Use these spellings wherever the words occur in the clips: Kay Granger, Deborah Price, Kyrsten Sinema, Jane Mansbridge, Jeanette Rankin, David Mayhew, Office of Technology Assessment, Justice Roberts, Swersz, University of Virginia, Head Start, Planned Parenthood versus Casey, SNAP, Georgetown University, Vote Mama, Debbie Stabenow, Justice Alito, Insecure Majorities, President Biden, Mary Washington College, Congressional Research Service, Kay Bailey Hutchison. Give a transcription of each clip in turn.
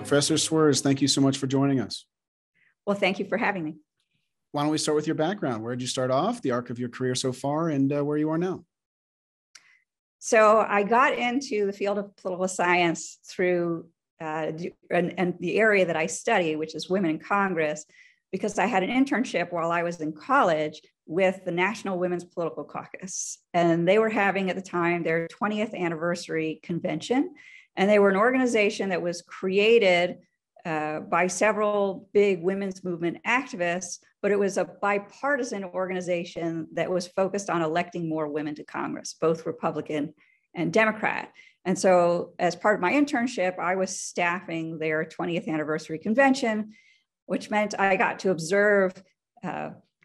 Professor Swersz, thank you so much for joining us. Well, thank you for having me. Why don't we start with your background? Where did you start off, the arc of your career so far, and where you are now? So I got into the field of political science through and the area that I study, which is women in Congress, because I had an internship while I was in college with the National Women's Political Caucus. And they were having, at the time, their 20th anniversary convention. And they were an organization that was created by several big women's movement activists, but it was a bipartisan organization that was focused on electing more women to Congress, both Republican and Democrat. And so as part of my internship, I was staffing their 20th anniversary convention, which meant I got to observe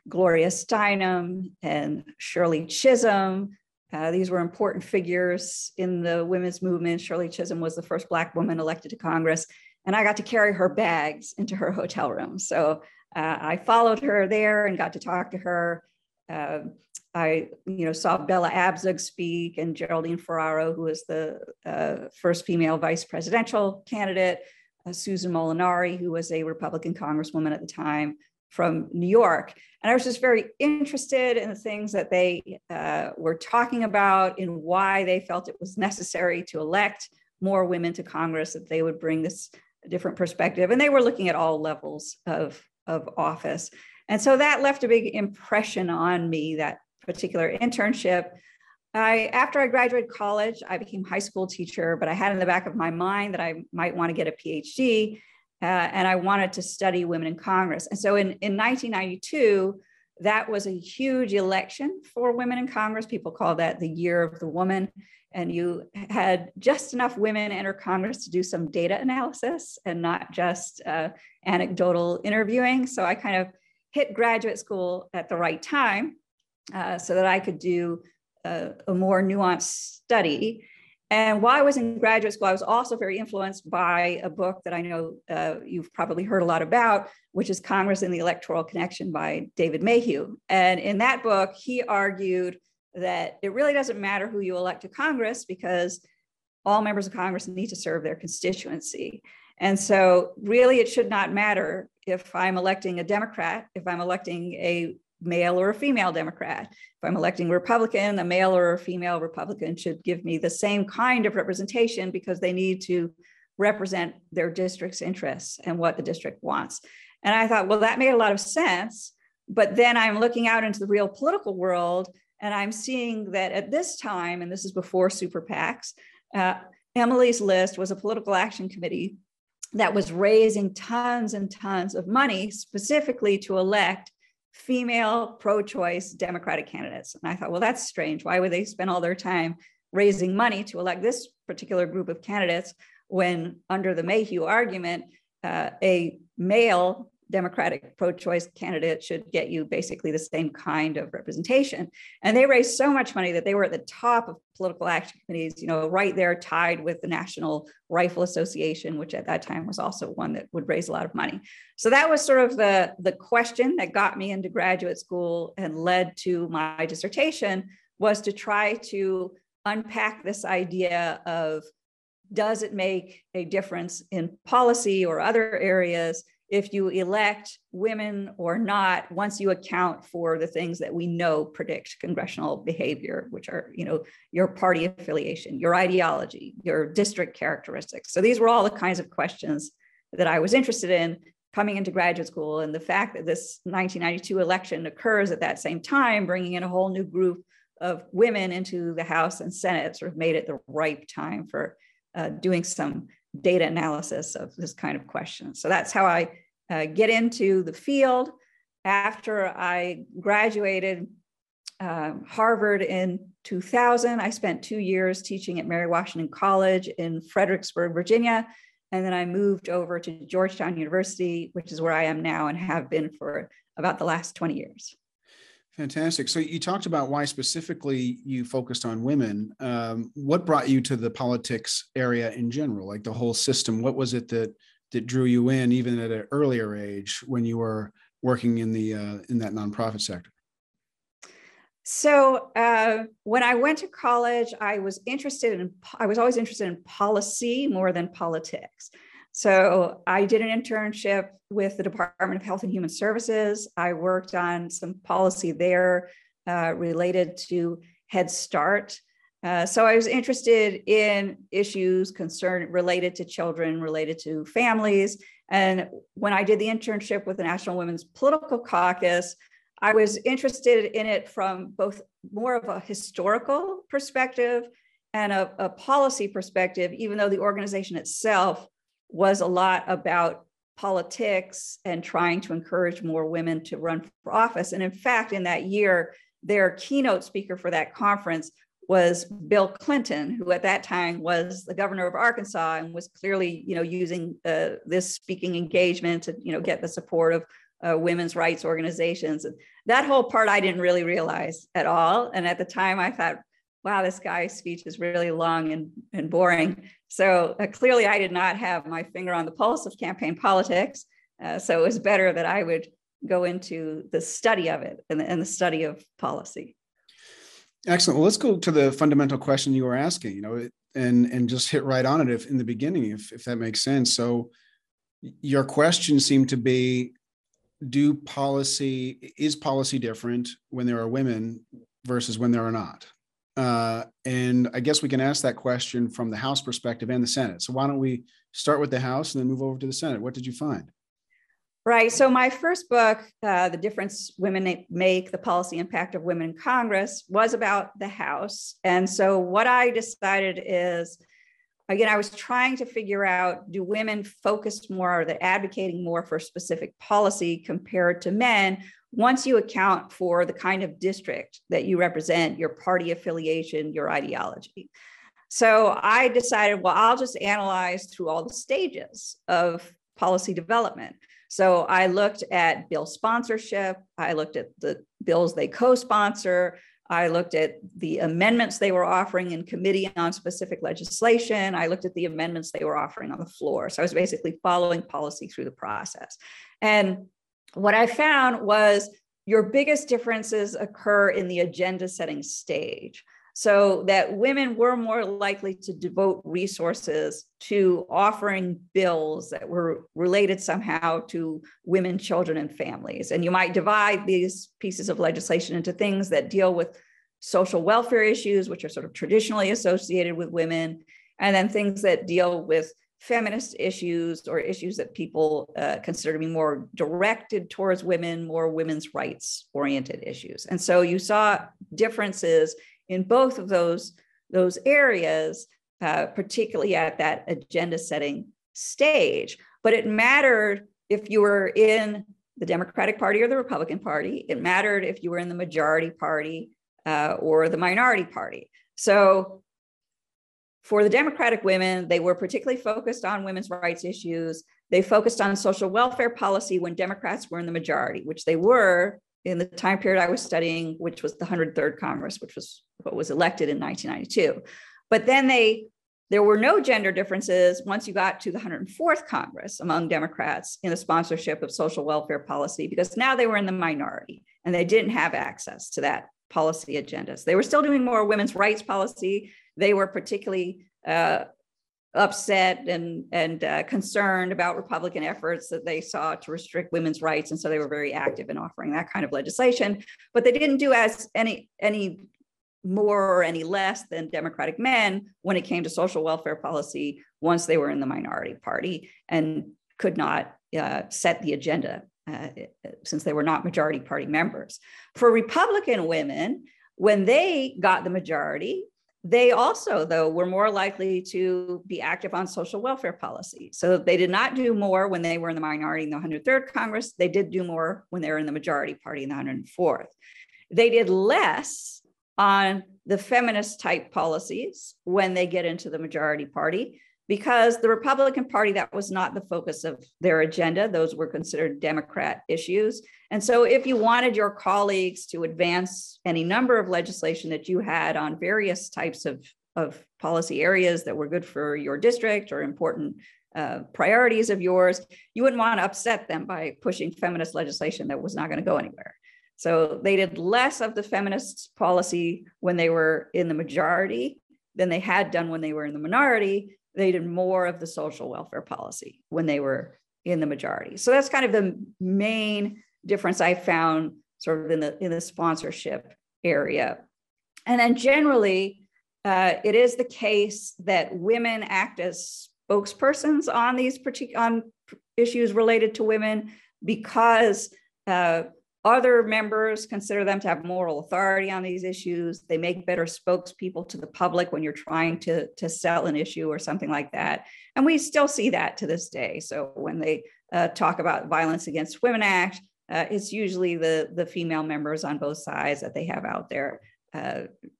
Gloria Steinem and Shirley Chisholm. These were important figures in the women's movement. Shirley Chisholm was the first Black woman elected to Congress, and I got to carry her bags into her hotel room. So I followed her there and got to talk to her. I saw Bella Abzug speak and Geraldine Ferraro, who was the first female vice presidential candidate, Susan Molinari, who was a Republican congresswoman at the time, from New York. And I was just very interested in the things that they were talking about and why they felt it was necessary to elect more women to Congress, that they would bring this different perspective. And they were looking at all levels of office. And so that left a big impression on me, that particular internship. After I graduated college, I became a high school teacher, but I had in the back of my mind that I might want to get a PhD. And I wanted to study women in Congress. And so in 1992, that was a huge election for women in Congress. People call that the year of the woman. And you had just enough women enter Congress to do some data analysis and not just anecdotal interviewing. So I kind of hit graduate school at the right time so that I could do a more nuanced study. And while I was in graduate school, I was also very influenced by a book that I know you've probably heard a lot about, which is Congress and the Electoral Connection by David Mayhew. And in that book, he argued that it really doesn't matter who you elect to Congress because all members of Congress need to serve their constituency. And so really, it should not matter if I'm electing a Democrat, if I'm electing a male or a female Democrat. If I'm electing Republican, a male or a female Republican should give me the same kind of representation because they need to represent their district's interests and what the district wants. And I thought, well, that made a lot of sense. But then I'm looking out into the real political world and I'm seeing that at this time, and this is before super PACs, Emily's List was a political action committee that was raising tons and tons of money specifically to elect female pro-choice Democratic candidates. And I thought, well, that's strange. Why would they spend all their time raising money to elect this particular group of candidates when, under the Mayhew argument, a male Democratic pro-choice candidate should get you basically the same kind of representation? And they raised so much money that they were at the top of political action committees, right there tied with the National Rifle Association, which at that time was also one that would raise a lot of money. So that was sort of the question that got me into graduate school and led to my dissertation, was to try to unpack this idea of, does it make a difference in policy or other areas if you elect women or not, once you account for the things that we know predict congressional behavior, which are, your party affiliation, your ideology, your district characteristics. So these were all the kinds of questions that I was interested in coming into graduate school. And the fact that this 1992 election occurs at that same time, bringing in a whole new group of women into the House and Senate, sort of made it the ripe time for doing some data analysis of this kind of question. So that's how I get into the field. After I graduated Harvard in 2000, I spent 2 years teaching at Mary Washington College in Fredericksburg, Virginia. And then I moved over to Georgetown University, which is where I am now and have been for about the last 20 years. Fantastic. So you talked about why specifically you focused on women. What brought you to the politics area in general, like the whole system? What was it that that drew you in, even at an earlier age when you were working in the in that nonprofit sector? So when I went to college, I was always interested in policy more than politics. So I did an internship with the Department of Health and Human Services. I worked on some policy there related to Head Start. So I was interested in issues related to children, related to families. And when I did the internship with the National Women's Political Caucus, I was interested in it from both more of a historical perspective and a policy perspective, even though the organization itself was a lot about politics and trying to encourage more women to run for office. And in fact, in that year, their keynote speaker for that conference was Bill Clinton, who at that time was the governor of Arkansas and was clearly, using this speaking engagement to, get the support of women's rights organizations. And that whole part I didn't really realize at all. And at the time I thought, wow, this guy's speech is really long and boring. So clearly I did not have my finger on the pulse of campaign politics. So it was better that I would go into the study of it and the study of policy. Excellent. Well, let's go to the fundamental question you were asking, and just hit right on it in the beginning, if that makes sense. So your question seemed to be, is policy different when there are women versus when there are not? And I guess we can ask that question from the House perspective and the Senate. So why don't we start with the House and then move over to the Senate? What did you find? Right. So my first book, The Difference Women Make: The Policy Impact of Women in Congress, was about the House. And so what I decided is, again, I was trying to figure out, do women focus more, or they're advocating more for specific policy compared to men? Once you account for the kind of district that you represent, your party affiliation, your ideology. So I decided, well, I'll just analyze through all the stages of policy development. So I looked at bill sponsorship, I looked at the bills they co-sponsor, I looked at the amendments they were offering in committee on specific legislation, I looked at the amendments they were offering on the floor. So I was basically following policy through the process. And what I found was your biggest differences occur in the agenda setting stage. So that women were more likely to devote resources to offering bills that were related somehow to women, children, and families. And you might divide these pieces of legislation into things that deal with social welfare issues, which are sort of traditionally associated with women, and then things that deal with feminist issues or issues that people consider to be more directed towards women, more women's rights-oriented issues. And so you saw differences in both of those areas, particularly at that agenda setting stage. But it mattered if you were in the Democratic Party or the Republican Party. It mattered if you were in the majority party or the minority party. So for the Democratic women, they were particularly focused on women's rights issues. They focused on social welfare policy when Democrats were in the majority, which they were in the time period I was studying, which was the 103rd Congress, which was what was elected in 1992. But then there were no gender differences once you got to the 104th Congress among Democrats in the sponsorship of social welfare policy, because now they were in the minority and they didn't have access to that policy agenda. So they were still doing more women's rights policy. They were particularly upset and concerned about Republican efforts that they saw to restrict women's rights. And so they were very active in offering that kind of legislation, but they didn't do as any more or any less than Democratic men when it came to social welfare policy once they were in the minority party and could not set the agenda since they were not majority party members. For Republican women, when they got the majority, they also, though, were more likely to be active on social welfare policy. So they did not do more when they were in the minority in the 103rd Congress. They did do more when they were in the majority party in the 104th. They did less on the feminist type policies when they get into the majority party, because the Republican Party, that was not the focus of their agenda. Those were considered Democrat issues. And so if you wanted your colleagues to advance any number of legislation that you had on various types of policy areas that were good for your district or important priorities of yours, you wouldn't want to upset them by pushing feminist legislation that was not going to go anywhere. So they did less of the feminist policy when they were in the majority than they had done when they were in the minority. They did more of the social welfare policy when they were in the majority. So that's kind of the main difference I found sort of in the sponsorship area. And then generally, it is the case that women act as spokespersons on these particular issues related to women because other members consider them to have moral authority on these issues. They make better spokespeople to the public when you're trying to sell an issue or something like that. And we still see that to this day. So when they talk about Violence Against Women Act, it's usually the female members on both sides that they have out there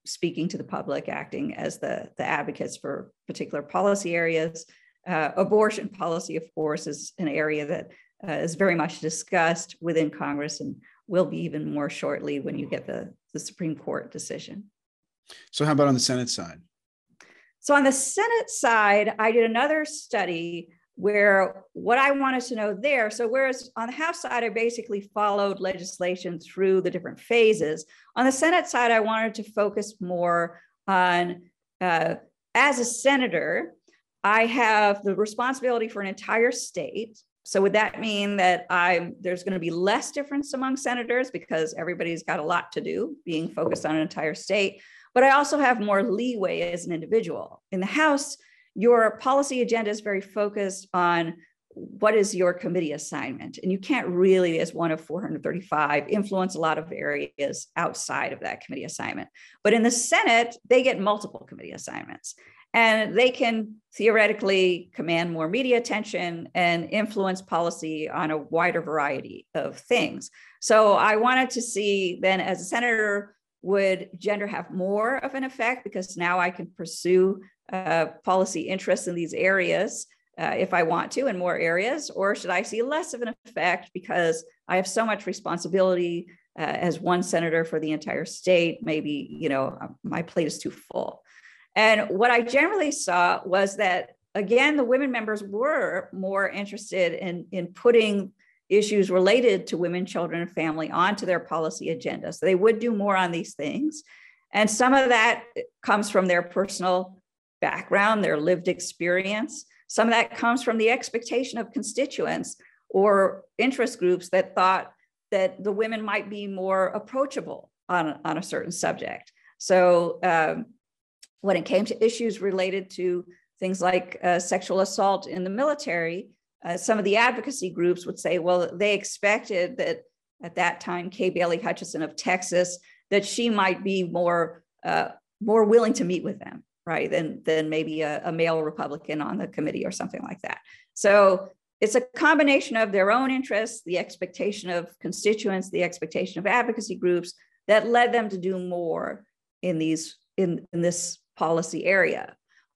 speaking to the public, acting as the advocates for particular policy areas. Abortion policy, of course, is an area that is very much discussed within Congress and will be even more shortly when you get the Supreme Court decision. So how about on the Senate side? So on the Senate side, I did another study where what I wanted to know there, so whereas on the House side, I basically followed legislation through the different phases. On the Senate side, I wanted to focus more on, as a senator, I have the responsibility for an entire state. So would that mean that there's going to be less difference among senators because everybody's got a lot to do being focused on an entire state, but I also have more leeway as an individual. In the House, your policy agenda is very focused on what is your committee assignment, and you can't really, as one of 435, influence a lot of areas outside of that committee assignment. But in the Senate, they get multiple committee assignments. And they can theoretically command more media attention and influence policy on a wider variety of things. So I wanted to see then, as a senator, would gender have more of an effect? Because now I can pursue policy interests in these areas if I want to in more areas, or should I see less of an effect because I have so much responsibility as one senator for the entire state? Maybe, you know, my plate is too full. And what I generally saw was that, again, the women members were more interested in putting issues related to women, children, and family onto their policy agenda. So they would do more on these things. And some of that comes from their personal background, their lived experience. Some of that comes from the expectation of constituents or interest groups that thought that the women might be more approachable on a certain subject. So, when it came to issues related to things like sexual assault in the military, some of the advocacy groups would say, well, they expected that at that time, Kay Bailey Hutchison of Texas, that she might be more willing to meet with them, right, than maybe a male Republican on the committee or something like that. So it's a combination of their own interests, the expectation of constituents, the expectation of advocacy groups that led them to do more in this policy area.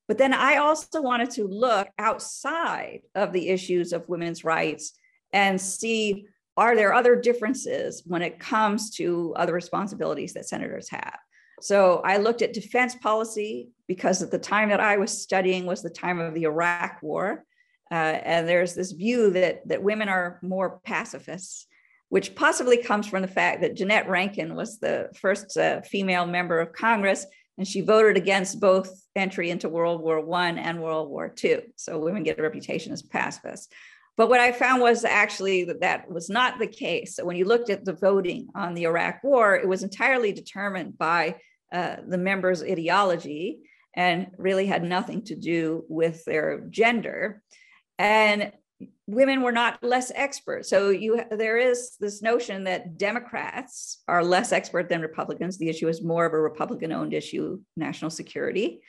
But then I also wanted to look outside of the issues of women's rights and see, are there other differences when it comes to other responsibilities that senators have? So I looked at defense policy because at the time that I was studying was the time of the Iraq War. And there's this view that women are more pacifists, which possibly comes from the fact that Jeanette Rankin was the first female member of Congress, and she voted against both entry into World War I and World War II. So women get a reputation as pacifists. But what I found was actually that was not the case. So when you looked at the voting on the Iraq War, it was entirely determined by the members' ideology and really had nothing to do with their gender. And women were not less expert. So there is this notion that Democrats are less expert than Republicans. The issue is more of a Republican-owned issue, national security.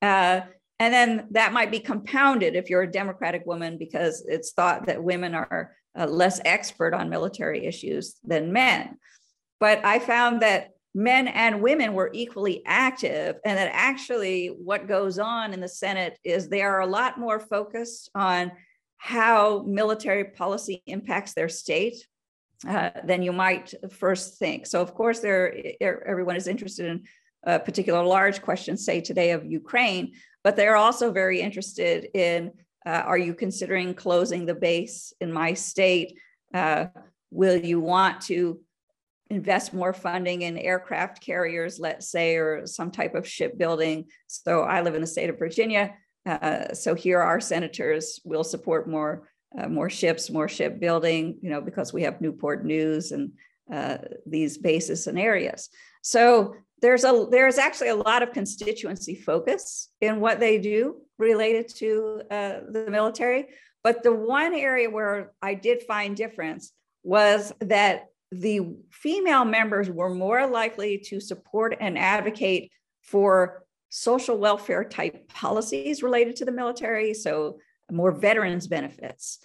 And then that might be compounded if you're a Democratic woman, because it's thought that women are less expert on military issues than men. But I found that men and women were equally active, and that actually what goes on in the Senate is they are a lot more focused on how military policy impacts their state than you might first think. So of course, everyone is interested in a particular large question, say today of Ukraine, but they're also very interested in Are you considering closing the base in my state? Will you want to invest more funding in aircraft carriers, let's say, or some type of shipbuilding? So I live in the state of Virginia. So here our senators will support more ships, more shipbuilding, you know, because we have Newport News and these bases and areas. So there's actually a lot of constituency focus in what they do related to the military. But the one area where I did find difference was that the female members were more likely to support and advocate for social welfare type policies related to the military. So more veterans benefits,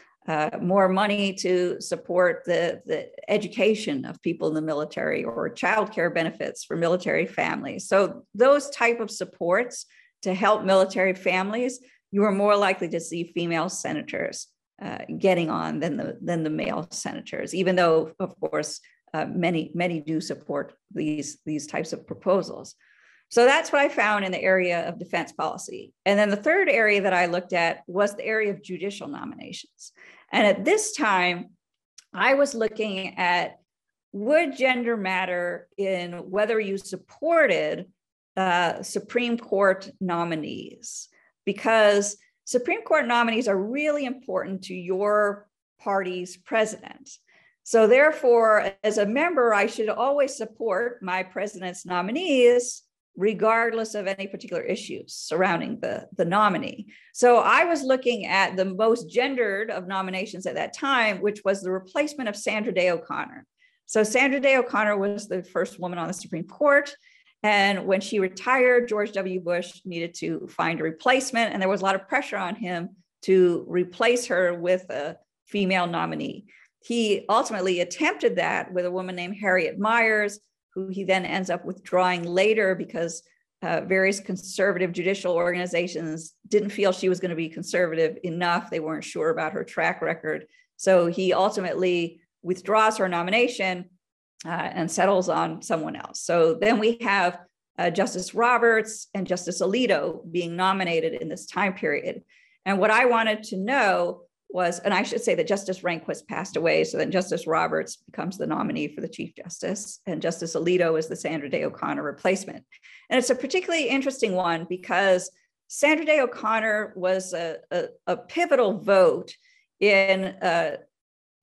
more money to support the education of people in the military, or childcare benefits for military families. So those type of supports to help military families, you are more likely to see female senators getting on than the male senators, even though, of course, many do support these types of proposals. So that's what I found in the area of defense policy. And then the third area that I looked at was the area of judicial nominations. And at this time, I was looking at, would gender matter in whether you supported Supreme Court nominees? Because Supreme Court nominees are really important to your party's president. So therefore, as a member, I should always support my president's nominees, regardless of any particular issues surrounding the nominee. So I was looking at the most gendered of nominations at that time, which was the replacement of Sandra Day O'Connor. So Sandra Day O'Connor was the first woman on the Supreme Court. And when she retired, George W. Bush needed to find a replacement. And there was a lot of pressure on him to replace her with a female nominee. He ultimately attempted that with a woman named Harriet Myers, who he then ends up withdrawing later because various conservative judicial organizations didn't feel she was going to be conservative enough. They weren't sure about her track record. So he ultimately withdraws her nomination and settles on someone else. So then we have Justice Roberts and Justice Alito being nominated in this time period. And what I wanted to know was, and I should say that Justice Rehnquist passed away, so then Justice Roberts becomes the nominee for the Chief Justice, and Justice Alito is the Sandra Day O'Connor replacement. And it's a particularly interesting one because Sandra Day O'Connor was a pivotal vote in an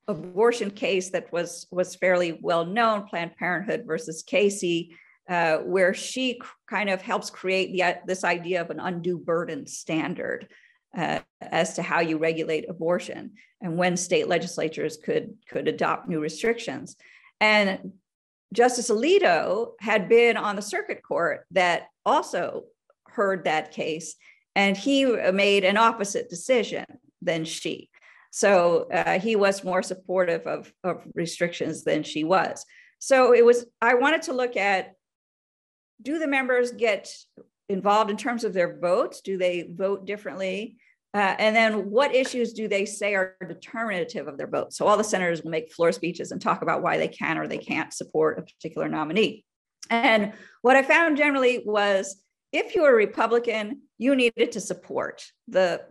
abortion case that was fairly well known, Planned Parenthood versus Casey, where she kind of helps create this idea of an undue burden standard as to how you regulate abortion and when state legislatures could adopt new restrictions. And Justice Alito had been on the circuit court that also heard that case, and he made an opposite decision than she. So he was more supportive of restrictions than she was. So I wanted to look at, do the members get involved in terms of their votes? Do they vote differently? And then what issues do they say are determinative of their vote? So all the senators will make floor speeches and talk about why they can or they can't support a particular nominee. And what I found generally was, if you were a Republican, you needed to support the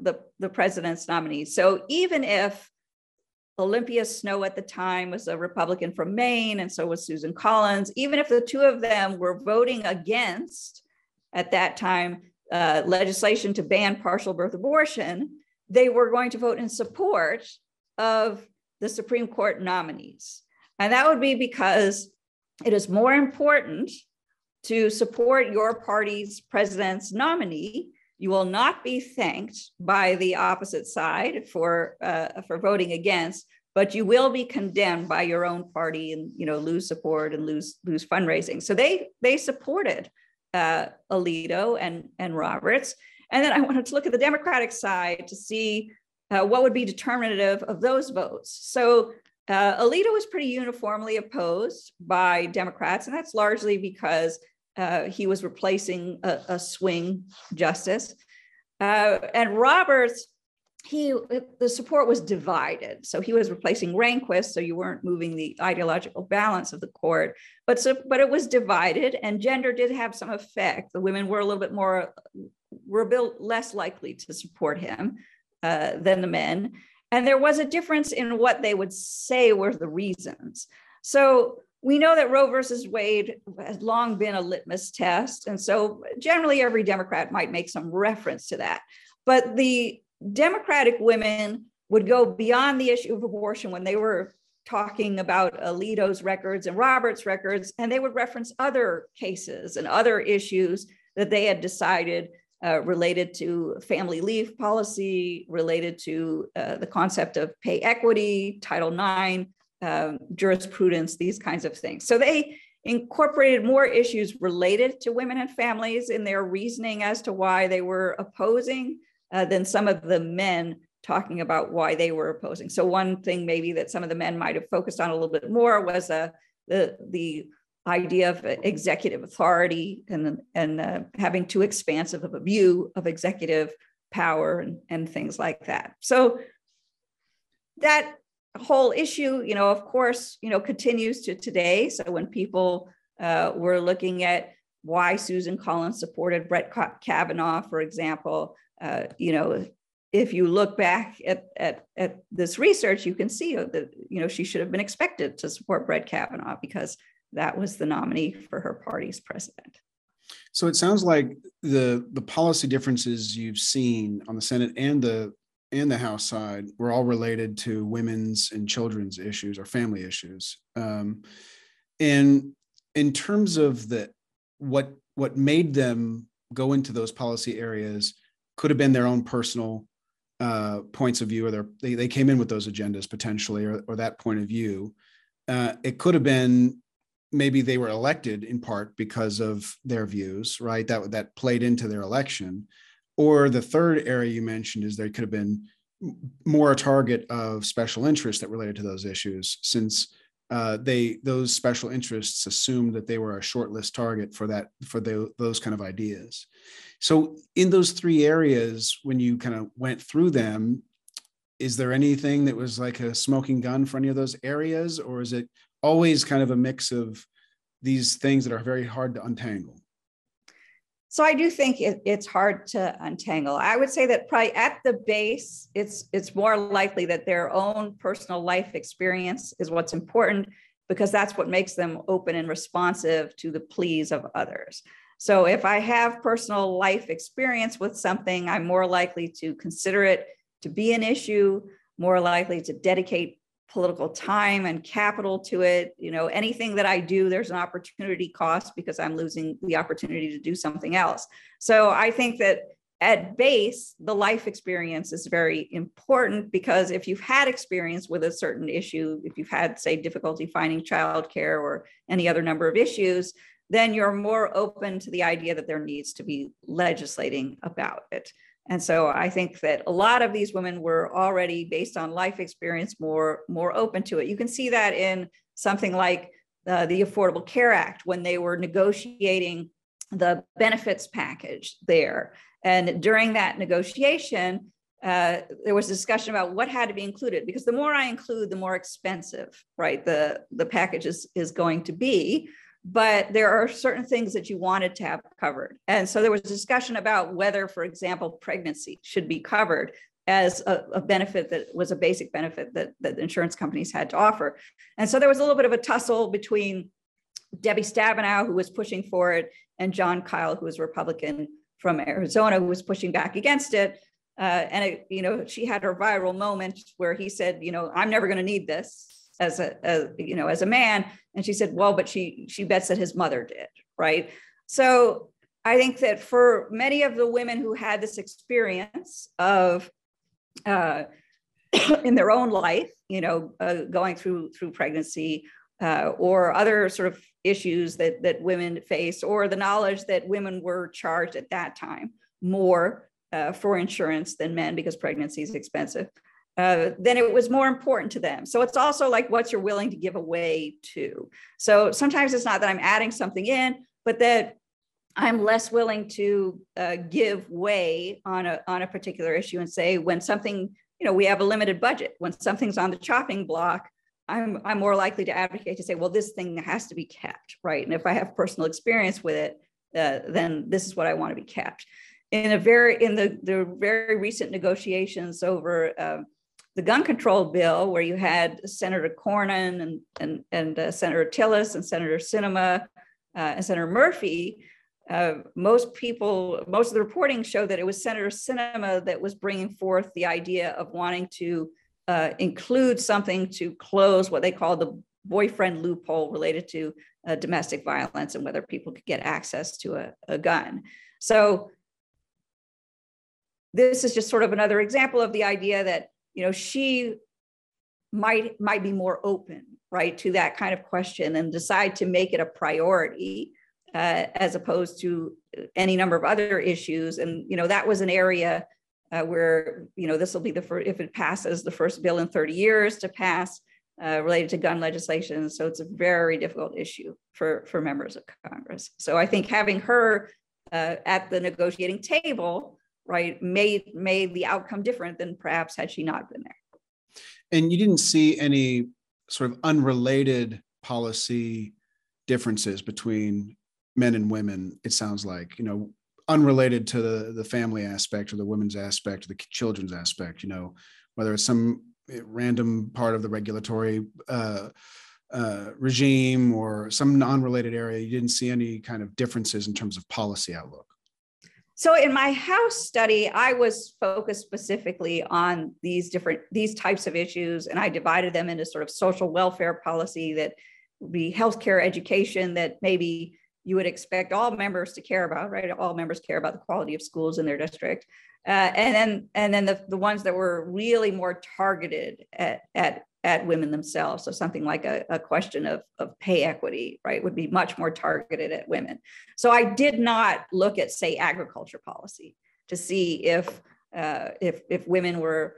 president's nominee. So even if Olympia Snowe at the time was a Republican from Maine, and so was Susan Collins, even if the two of them were voting against, at that time, legislation to ban partial birth abortion, they were going to vote in support of the Supreme Court nominees. And that would be because it is more important to support your party's president's nominee. You will not be thanked by the opposite side for voting against, but you will be condemned by your own party and, you know, lose support and lose fundraising. So they supported Alito and Roberts. And then I wanted to look at the Democratic side to see what would be determinative of those votes. So Alito was pretty uniformly opposed by Democrats, and that's largely because he was replacing a swing justice. And Roberts, the support was divided. So he was replacing Rehnquist, so you weren't moving the ideological balance of the court, but it was divided, and gender did have some effect. The women were a little bit less likely to support him than the men. And there was a difference in what they would say were the reasons. So we know that Roe versus Wade has long been a litmus test. And so generally every Democrat might make some reference to that. But the Democratic women would go beyond the issue of abortion when they were talking about Alito's records and Roberts' records, and they would reference other cases and other issues that they had decided related to family leave policy, related to the concept of pay equity, Title IX, jurisprudence, these kinds of things. So they incorporated more issues related to women and families in their reasoning as to why they were opposing than some of the men talking about why they were opposing. So one thing maybe that some of the men might have focused on a little bit more was the idea of executive authority and having too expansive of a view of executive power and things like that. So that whole issue, you know, of course, you know, continues to today. So when people were looking at why Susan Collins supported Brett Kavanaugh, for example, you know, if you look back at this research, you can see that, you know, she should have been expected to support Brett Kavanaugh because that was the nominee for her party's president. So it sounds like the policy differences you've seen on the Senate and the House side were all related to women's and children's issues or family issues. And in terms of what made them go into those policy areas, could have been their own personal points of view, or they came in with those agendas potentially, or that point of view. It could have been maybe they were elected in part because of their views, right? That played into their election. Or the third area you mentioned is they could have been more a target of special interests that related to those issues, since those special interests assumed that they were a shortlist target for those kind of ideas. So in those three areas, when you kind of went through them, is there anything that was like a smoking gun for any of those areas? Or is it always kind of a mix of these things that are very hard to untangle? So I do think it's hard to untangle. I would say that probably at the base, it's more likely that their own personal life experience is what's important, because that's what makes them open and responsive to the pleas of others. So if I have personal life experience with something, I'm more likely to consider it to be an issue, more likely to dedicate political time and capital to it. You know, anything that I do, there's an opportunity cost because I'm losing the opportunity to do something else. So I think that at base, the life experience is very important, because if you've had experience with a certain issue, if you've had, say, difficulty finding childcare or any other number of issues, then you're more open to the idea that there needs to be legislating about it. And so I think that a lot of these women were already, based on life experience, more open to it. You can see that in something like the Affordable Care Act, when they were negotiating the benefits package there. And during that negotiation, there was discussion about what had to be included, because the more I include, the more expensive, right, the package is going to be. But there are certain things that you wanted to have covered. And so there was discussion about whether, for example, pregnancy should be covered as a benefit that was a basic benefit that insurance companies had to offer. And so there was a little bit of a tussle between Debbie Stabenow, who was pushing for it, and John Kyle, who was a Republican from Arizona, who was pushing back against it. And, it, you know, she had her viral moment where he said, you know, I'm never going to need this as a man. And she said, well, but she bets that his mother did, right? So I think that for many of the women who had this experience of in their own life, you know, going through pregnancy or other sort of issues that women face, or the knowledge that women were charged at that time more for insurance than men because pregnancy is expensive, then it was more important to them. So it's also like what you're willing to give away to. So sometimes it's not that I'm adding something in, but that I'm less willing to give way on a particular issue and say, when something, you know, we have a limited budget, when something's on the chopping block, I'm more likely to advocate to say, well, this thing has to be kept, right? And if I have personal experience with it, then this is what I want to be kept. in the very recent negotiations over the gun control bill, where you had Senator Cornyn and Senator Tillis and Senator Sinema and Senator Murphy, most of the reporting showed that it was Senator Sinema that was bringing forth the idea of wanting to include something to close what they call the boyfriend loophole related to domestic violence and whether people could get access to a gun. So this is just sort of another example of the idea that, you know, she might be more open, right, to that kind of question and decide to make it a priority as opposed to any number of other issues. And, you know, that was an area where, you know, this will be the first, if it passes, the first bill in 30 years to pass related to gun legislation. So it's a very difficult issue for members of Congress. So I think having her at the negotiating table, right, made the outcome different than perhaps had she not been there. And you didn't see any sort of unrelated policy differences between men and women, it sounds like, you know, unrelated to the family aspect or the women's aspect or the children's aspect, you know, whether it's some random part of the regulatory regime or some non-related area. You didn't see any kind of differences in terms of policy outlook. So in my House study, I was focused specifically on these types of issues, and I divided them into sort of social welfare policy that would be healthcare, education, that maybe you would expect all members to care about, right? All members care about the quality of schools in their district. And then the ones that were really more targeted at women themselves. So something like a question of pay equity, right, would be much more targeted at women. So I did not look at, say, agriculture policy to see if women were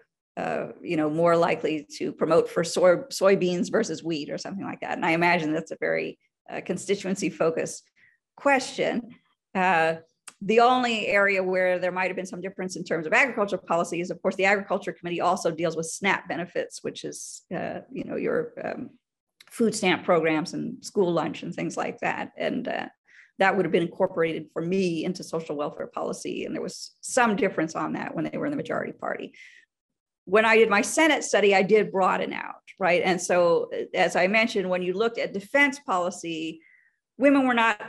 you know, more likely to promote for soybeans versus wheat or something like that. And I imagine that's a very constituency focused question. The only area where there might have been some difference in terms of agriculture policy is, of course, the Agriculture Committee also deals with SNAP benefits, which is, you know, your food stamp programs and school lunch and things like that. And that would have been incorporated for me into social welfare policy. And there was some difference on that when they were in the majority party. When I did my Senate study, I did broaden out, right? And so, as I mentioned, when you looked at defense policy, women were not.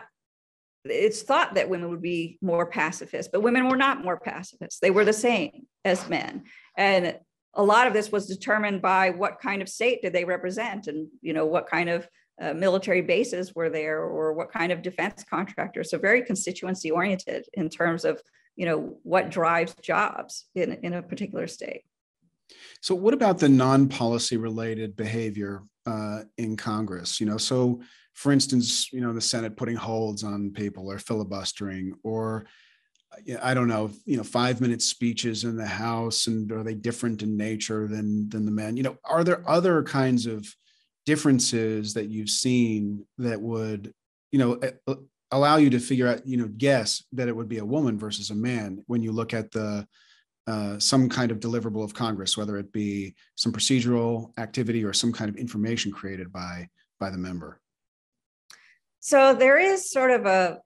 It's thought that women would be more pacifist, but women were not more pacifist. They were the same as men. And a lot of this was determined by what kind of state did they represent and, you know, what kind of military bases were there or what kind of defense contractors. So very constituency oriented in terms of, you know, what drives jobs in a particular state. So what about the non-policy related behavior in Congress? You know, so for instance, you know, the Senate putting holds on people or filibustering or, I don't know, you know, 5-minute speeches in the House, and are they different in nature than the men? You know, are there other kinds of differences that you've seen that would, you know, allow you to figure out, you know, guess that it would be a woman versus a man when you look at the some kind of deliverable of Congress, whether it be some procedural activity or some kind of information created by the member? So there is sort of a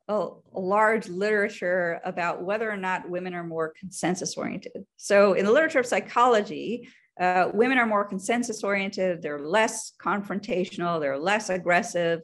large literature about whether or not women are more consensus oriented. So in the literature of psychology, women are more consensus oriented, they're less confrontational, they're less aggressive.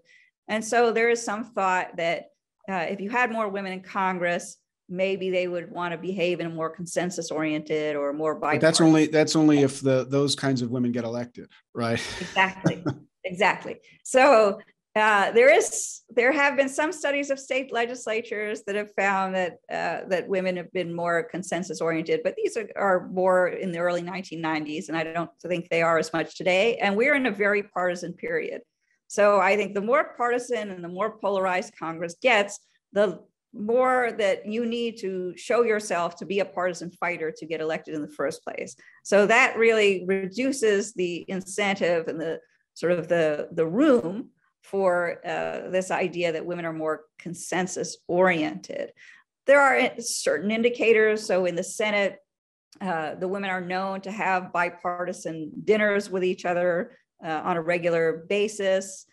And so there is some thought that if you had more women in Congress, maybe they would want to behave in a more consensus oriented or more bipartisan. But that's only if those kinds of women get elected, right? Exactly, exactly. So there have been some studies of state legislatures that have found that that women have been more consensus oriented, but these are more in the early 1990s, and I don't think they are as much today. And we're in a very partisan period. So I think the more partisan and the more polarized Congress gets, the more that you need to show yourself to be a partisan fighter to get elected in the first place. So that really reduces the incentive and the sort of the room for this idea that women are more consensus oriented. There are certain indicators. So in the Senate, the women are known to have bipartisan dinners with each other on a regular basis.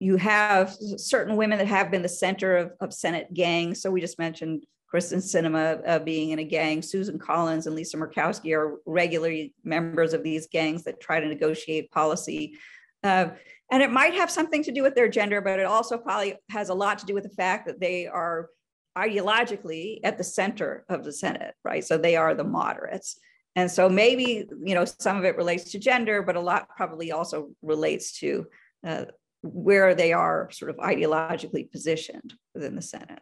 You have certain women that have been the center of Senate gangs. So we just mentioned Kyrsten Sinema being in a gang, Susan Collins and Lisa Murkowski are regularly members of these gangs that try to negotiate policy. And it might have something to do with their gender, but it also probably has a lot to do with the fact that they are ideologically at the center of the Senate, right? So they are the moderates. And so maybe, you know, some of it relates to gender, but a lot probably also relates to where they are sort of ideologically positioned within the Senate.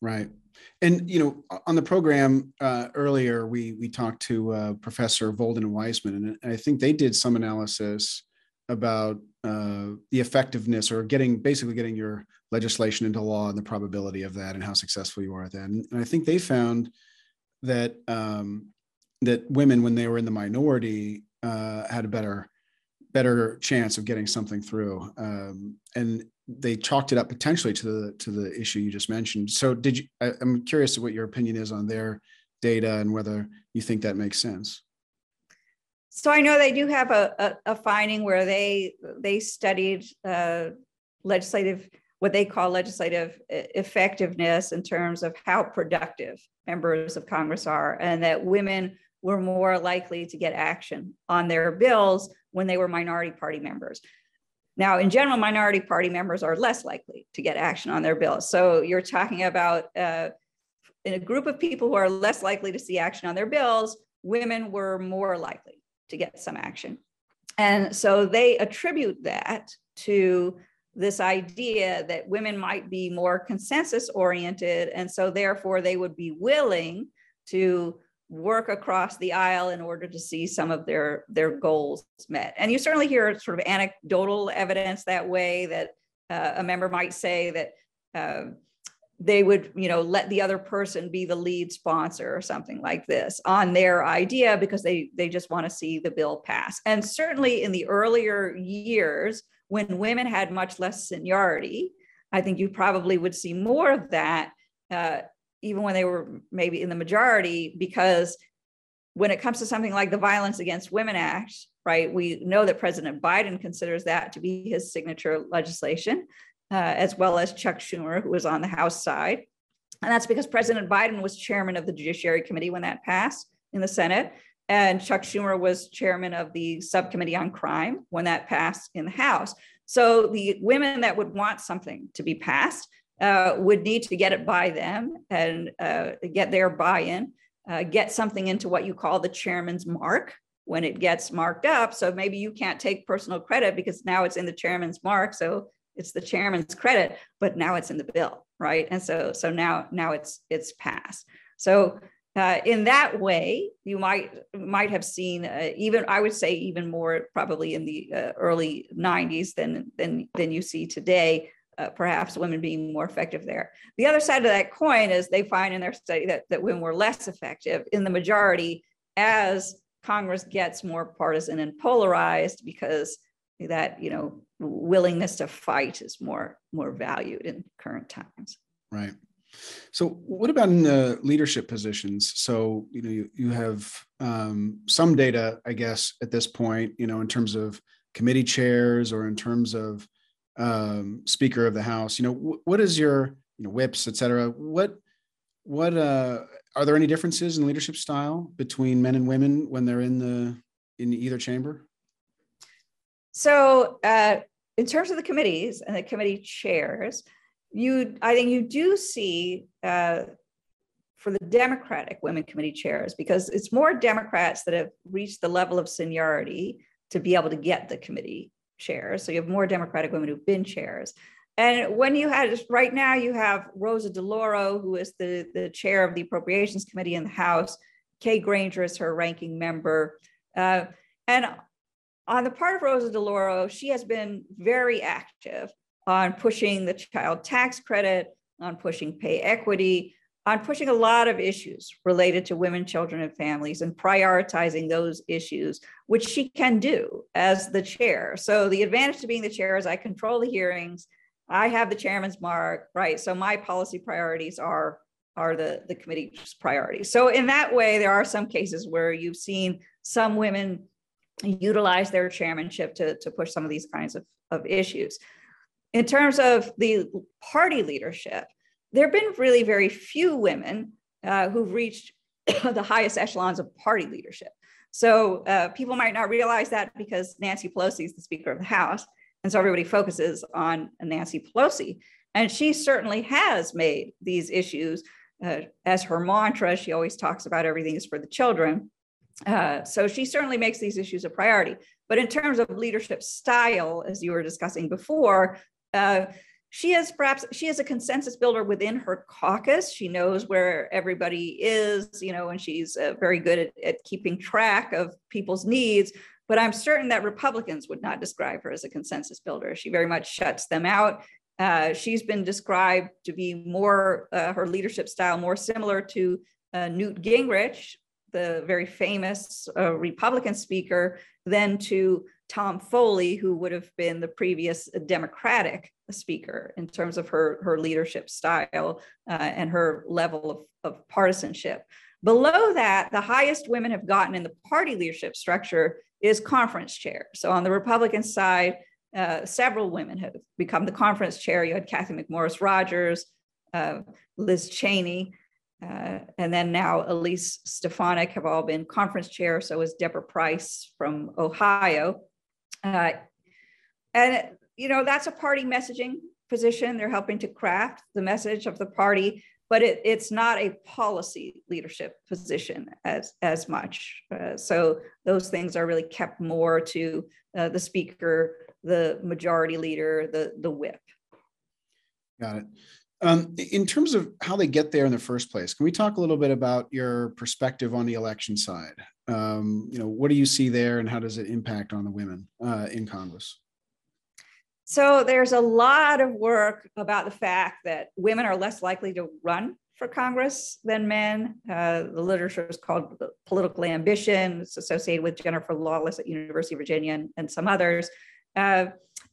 Right. And, you know, on the program earlier, we talked to Professor Volden and Weissman, and I think they did some analysis about the effectiveness or basically getting your legislation into law and the probability of that and how successful you are at that. And I think they found that that women, when they were in the minority, had a better chance of getting something through, and they chalked it up potentially to the issue you just mentioned. So, I'm curious what your opinion is on their data and whether you think that makes sense. So I know they do have a finding where they studied what they call legislative effectiveness in terms of how productive members of Congress are, and that women were more likely to get action on their bills when they were minority party members. Now, in general, minority party members are less likely to get action on their bills. So you're talking about in a group of people who are less likely to see action on their bills, women were more likely to get some action. And so they attribute that to this idea that women might be more consensus oriented. And so therefore they would be willing to work across the aisle in order to see some of their goals met. And you certainly hear sort of anecdotal evidence that way, that a member might say that they would, you know, let the other person be the lead sponsor or something like this on their idea because they just want to see the bill pass. And certainly in the earlier years, when women had much less seniority, I think you probably would see more of that, even when they were maybe in the majority, because when it comes to something like the Violence Against Women Act, right, we know that President Biden considers that to be his signature legislation, as well as Chuck Schumer, who was on the House side. And that's because President Biden was chairman of the Judiciary Committee when that passed in the Senate, and Chuck Schumer was chairman of the Subcommittee on Crime when that passed in the House. So the women that would want something to be passed would need to get it by them and get their buy-in, get something into what you call the chairman's mark when it gets marked up. So maybe you can't take personal credit because now it's in the chairman's mark. So it's the chairman's credit, but now it's in the bill, right? And so now it's passed. So in that way, you might have seen even, I would say, even more probably in the early 90s than you see today, perhaps women being more effective there. The other side of that coin is they find in their study that women were less effective in the majority as Congress gets more partisan and polarized, because that, you know, willingness to fight is more valued in current times. Right. So what about in the leadership positions? So, you know, you have some data, I guess, at this point, you know, in terms of committee chairs or in terms of Speaker of the House. You know, what is your, you know, whips, et cetera? What are there any differences in leadership style between men and women when they're in either chamber? So in terms of the committees and the committee chairs, I think you do see for the Democratic women committee chairs, because it's more Democrats that have reached the level of seniority to be able to get the committee chairs. So you have more Democratic women who've been chairs. And when you had, right now you have Rosa DeLauro, who is the chair of the Appropriations Committee in the House. Kay Granger is her ranking member. And on the part of Rosa DeLauro, she has been very active on pushing the child tax credit, on pushing pay equity, on pushing a lot of issues related to women, children, and families, and prioritizing those issues, which she can do as the chair. So the advantage to being the chair is I control the hearings, I have the chairman's mark, right? So my policy priorities are the committee's priorities. So in that way, there are some cases where you've seen some women utilize their chairmanship to push some of these kinds of issues. In terms of the party leadership, there have been really very few women who've reached the highest echelons of party leadership. So people might not realize that because Nancy Pelosi is the Speaker of the House. And so everybody focuses on Nancy Pelosi. And she certainly has made these issues as her mantra. She always talks about everything is for the children. So she certainly makes these issues a priority. But in terms of leadership style, as you were discussing before, she is a consensus builder within her caucus. She knows where everybody is, you know, and she's very good at keeping track of people's needs. But I'm certain that Republicans would not describe her as a consensus builder. She very much shuts them out. She's been described to be more, her leadership style, more similar to Newt Gingrich, the very famous Republican speaker, than to Tom Foley, who would have been the previous Democratic speaker in terms of her leadership style and her level of partisanship. Below that, the highest women have gotten in the party leadership structure is conference chair. So on the Republican side, several women have become the conference chair. You had Kathy McMorris Rogers, Liz Cheney, and then now Elise Stefanik have all been conference chair. So is Deborah Price from Ohio. And, you know, that's a party messaging position. They're helping to craft the message of the party, but it's not a policy leadership position as much. So those things are really kept more to the speaker, the majority leader, the whip. Got it. In terms of how they get there in the first place, can we talk a little bit about your perspective on the election side? You know, what do you see there and how does it impact on the women in Congress? So there's a lot of work about the fact that women are less likely to run for Congress than men. The literature is called political ambition. It's associated with Jennifer Lawless at University of Virginia and some others. And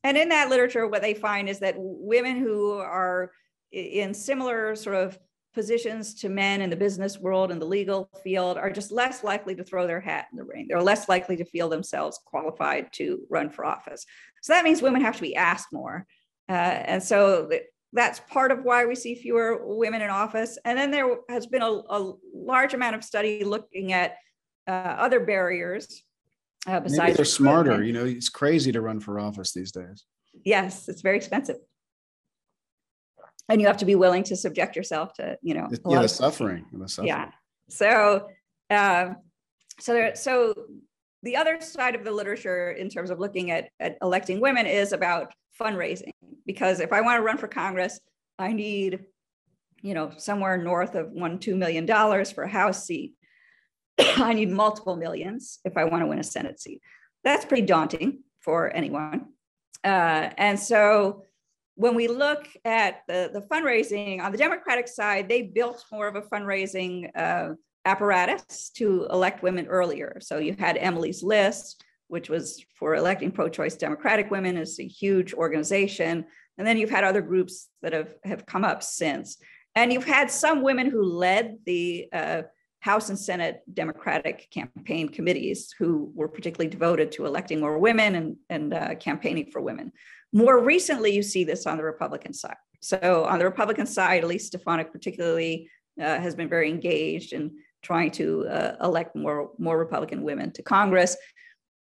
in that literature, what they find is that women who are in similar sort of positions to men in the business world and the legal field are just less likely to throw their hat in the ring. They're less likely to feel themselves qualified to run for office. So that means women have to be asked more. And so that's part of why we see fewer women in office. And then there has been a large amount of study looking at other barriers. Maybe they're smarter, you know, it's crazy to run for office these days. Yes, it's very expensive. And you have to be willing to subject yourself to, you know, the suffering. Yeah. So, so the other side of the literature in terms of looking at electing women is about fundraising, because if I want to run for Congress, I need, you know, somewhere north of $1–2 million for a House seat. I need multiple millions if I want to win a Senate seat. That's pretty daunting for anyone. And so, when we look at the fundraising on the Democratic side, they built more of a fundraising apparatus to elect women earlier. So you had Emily's List, which was for electing pro-choice Democratic women. It's a huge organization. And then you've had other groups that have come up since. And you've had some women who led the House and Senate Democratic campaign committees who were particularly devoted to electing more women and campaigning for women. More recently, you see this on the Republican side. So on the Republican side, Elise Stefanik particularly has been very engaged in trying to elect more Republican women to Congress.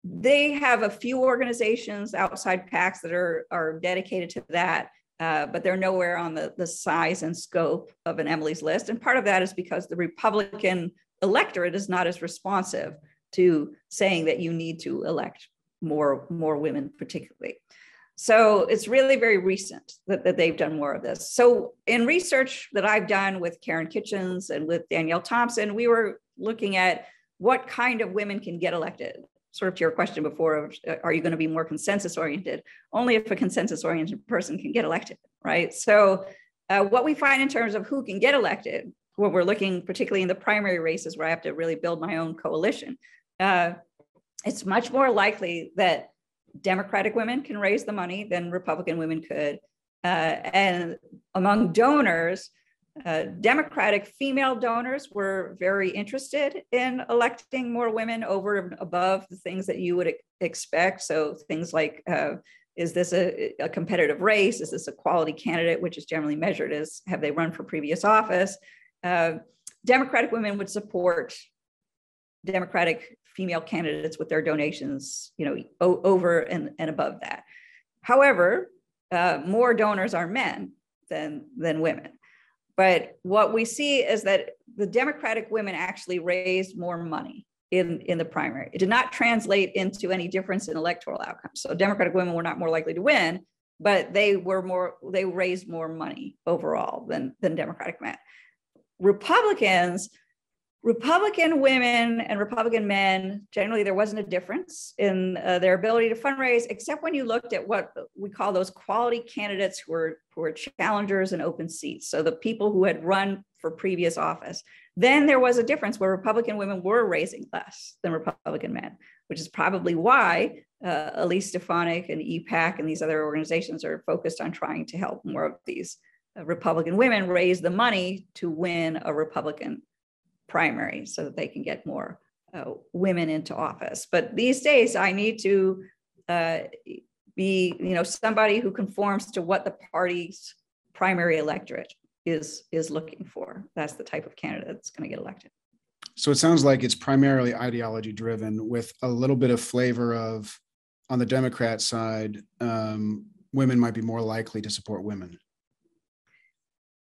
They have a few organizations outside PACs that are dedicated to that, but they're nowhere on the size and scope of an Emily's List. And part of that is because the Republican electorate is not as responsive to saying that you need to elect more women particularly. So it's really very recent that they've done more of this. So in research that I've done with Karen Kitchens and with Danielle Thompson, we were looking at what kind of women can get elected. Sort of to your question before, of, are you going to be more consensus-oriented? Only if a consensus-oriented person can get elected, right? So what we find in terms of who can get elected, when we're looking particularly in the primary races where I have to really build my own coalition, it's much more likely that Democratic women can raise the money than Republican women could. And among donors, Democratic female donors were very interested in electing more women over and above the things that you would expect. So things like Is this a competitive race? Is this a quality candidate, which is generally measured as have they run for previous office? Democratic women would support Democratic female candidates with their donations, you know, over and above that. However, more donors are men than women. But what we see is that the Democratic women actually raised more money in the primary. It did not translate into any difference in electoral outcomes. So Democratic women were not more likely to win, but they raised more money overall than Democratic men. Republican women and Republican men, generally there wasn't a difference in their ability to fundraise, except when you looked at what we call those quality candidates who were challengers and open seats. So the people who had run for previous office. Then there was a difference where Republican women were raising less than Republican men, which is probably why Elise Stefanik and EPAC and these other organizations are focused on trying to help more of these Republican women raise the money to win a Republican primary so that they can get more women into office. But these days I need to be, you know, somebody who conforms to what the party's primary electorate is looking for. That's the type of candidate that's going to get elected. So it sounds like it's primarily ideology driven with a little bit of flavor of, on the Democrat side, women might be more likely to support women.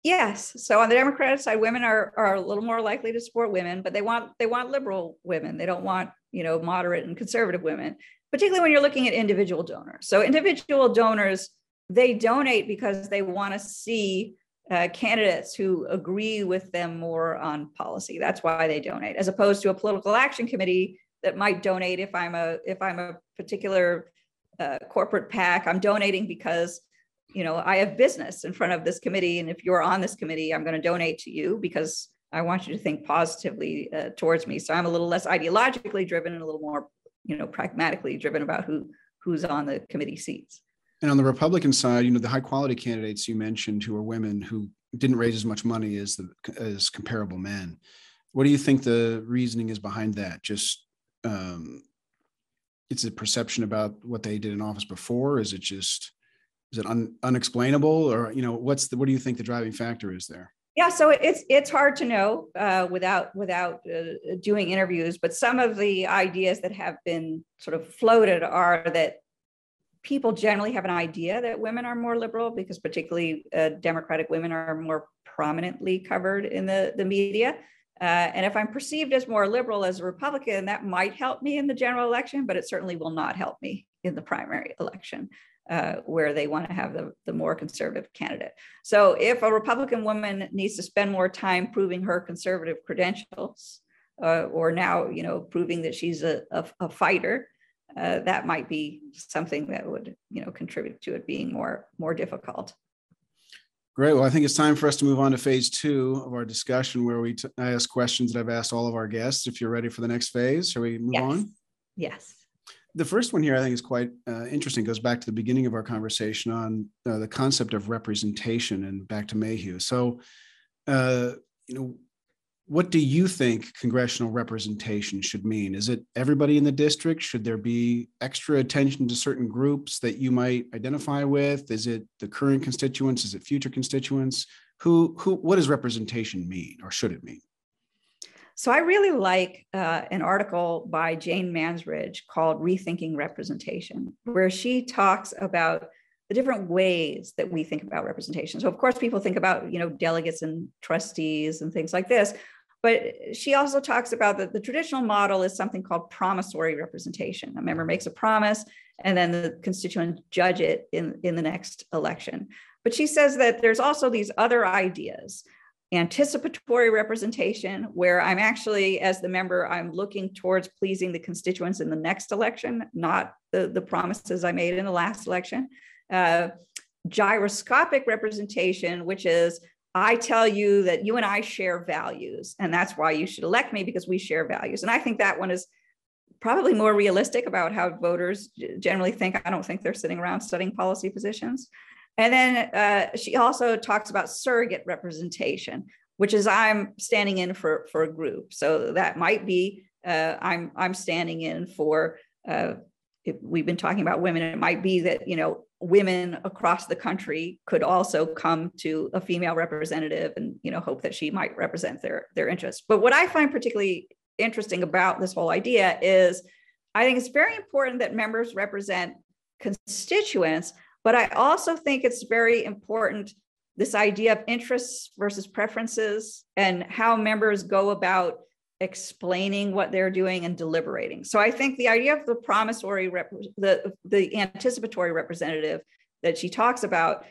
Yes. So on the Democratic side, women are a little more likely to support women, but they want liberal women. They don't want, you know, moderate and conservative women, particularly when you're looking at individual donors. So individual donors, they donate because they want to see candidates who agree with them more on policy. That's why they donate, as opposed to a political action committee that might donate if I'm a particular corporate PAC. I'm donating because, you know, I have business in front of this committee. And if you're on this committee, I'm going to donate to you because I want you to think positively towards me. So I'm a little less ideologically driven and a little more, you know, pragmatically driven about who's on the committee seats. And on the Republican side, you know, the high quality candidates you mentioned who are women who didn't raise as much money as comparable men. What do you think the reasoning is behind that? Just it's a perception about what they did in office before? Is it just... Is it unexplainable, or, you know, what do you think the driving factor is there? Yeah, so it's hard to know without doing interviews. But some of the ideas that have been sort of floated are that people generally have an idea that women are more liberal because particularly Democratic women are more prominently covered in the media. And if I'm perceived as more liberal as a Republican, that might help me in the general election, but it certainly will not help me in the primary election. Where they want to have the more conservative candidate. So if a Republican woman needs to spend more time proving her conservative credentials, or now, you know, proving that she's a fighter, that might be something that would, you know, contribute to it being more difficult. Great. Well, I think it's time for us to move on to phase two of our discussion, where I ask questions that I've asked all of our guests. If you're ready for the next phase, shall we move on? Yes. The first one here, I think, is quite interesting. It goes back to the beginning of our conversation on the concept of representation and back to Mayhew. So, you know, what do you think congressional representation should mean? Is it everybody in the district? Should there be extra attention to certain groups that you might identify with? Is it the current constituents? Is it future constituents? What does representation mean, or should it mean? So I really like an article by Jane Mansbridge called Rethinking Representation, where she talks about the different ways that we think about representation. So of course, people think about, you know, delegates and trustees and things like this, but she also talks about that the traditional model is something called promissory representation. A member makes a promise and then the constituents judge it in the next election. But she says that there's also these other ideas. Anticipatory representation, where I'm actually, as the member, I'm looking towards pleasing the constituents in the next election, not the promises I made in the last election. Gyroscopic representation, which is, I tell you that you and I share values, and that's why you should elect me, because we share values. And I think that one is probably more realistic about how voters generally think. I don't think they're sitting around studying policy positions. And then she also talks about surrogate representation, which is I'm standing in for a group. So that might be I'm standing in for if we've been talking about women, it might be that, you know, women across the country could also come to a female representative and, you know, hope that she might represent their interests. But what I find particularly interesting about this whole idea is I think it's very important that members represent constituents, but I also think it's very important, this idea of interests versus preferences and how members go about explaining what they're doing and deliberating. So I think the idea of the promissory, the anticipatory representative that she talks about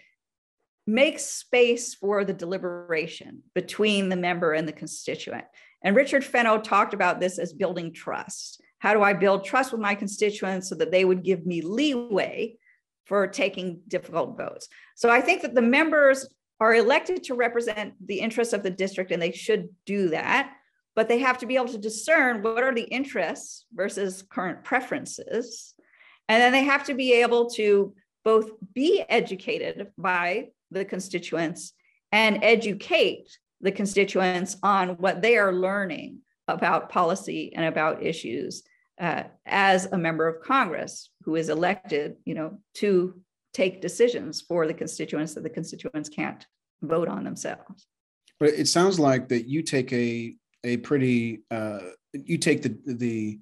makes space for the deliberation between the member and the constituent. And Richard Fenno talked about this as building trust. How do I build trust with my constituents so that they would give me leeway for taking difficult votes? So I think that the members are elected to represent the interests of the district, and they should do that, but they have to be able to discern what are the interests versus current preferences. And then they have to be able to both be educated by the constituents and educate the constituents on what they are learning about policy and about issues as a member of Congress who is elected, you know, to take decisions for the constituents that the constituents can't vote on themselves. But it sounds like that you take a pretty you take the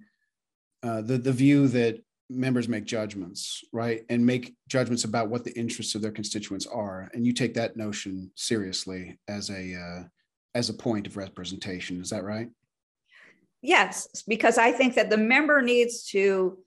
view that members make judgments, right, and make judgments about what the interests of their constituents are, and you take that notion seriously as a point of representation. Is that right? Yes, because I think that the member needs to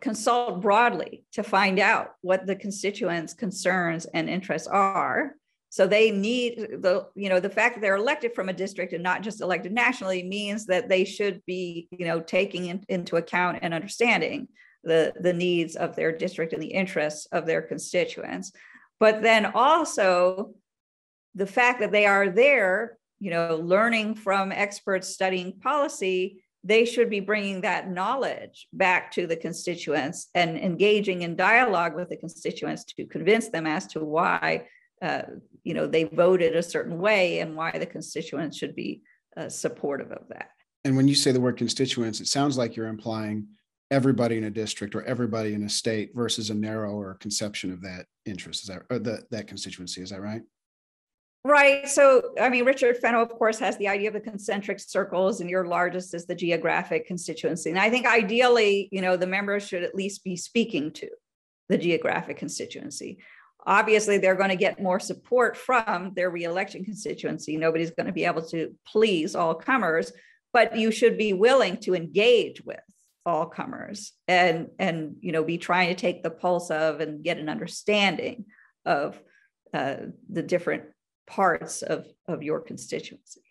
consult broadly to find out what the constituents' concerns and interests are. So they need the, you know, the fact that they're elected from a district and not just elected nationally means that they should be, you know, taking into account and understanding the needs of their district and the interests of their constituents. But then also the fact that they are there, you know, learning from experts studying policy, they should be bringing that knowledge back to the constituents and engaging in dialogue with the constituents to convince them as to why you know, they voted a certain way and why the constituents should be supportive of that. And when you say the word constituents, it sounds like you're implying everybody in a district or everybody in a state versus a narrower conception of that interest, is that, or that constituency, is that right? Right. So, I mean, Richard Fenno, of course, has the idea of the concentric circles, and your largest is the geographic constituency. And I think ideally, you know, the members should at least be speaking to the geographic constituency. Obviously, they're going to get more support from their reelection constituency. Nobody's going to be able to please all comers, but you should be willing to engage with all comers and you know, be trying to take the pulse of and get an understanding of the different parts of your constituency.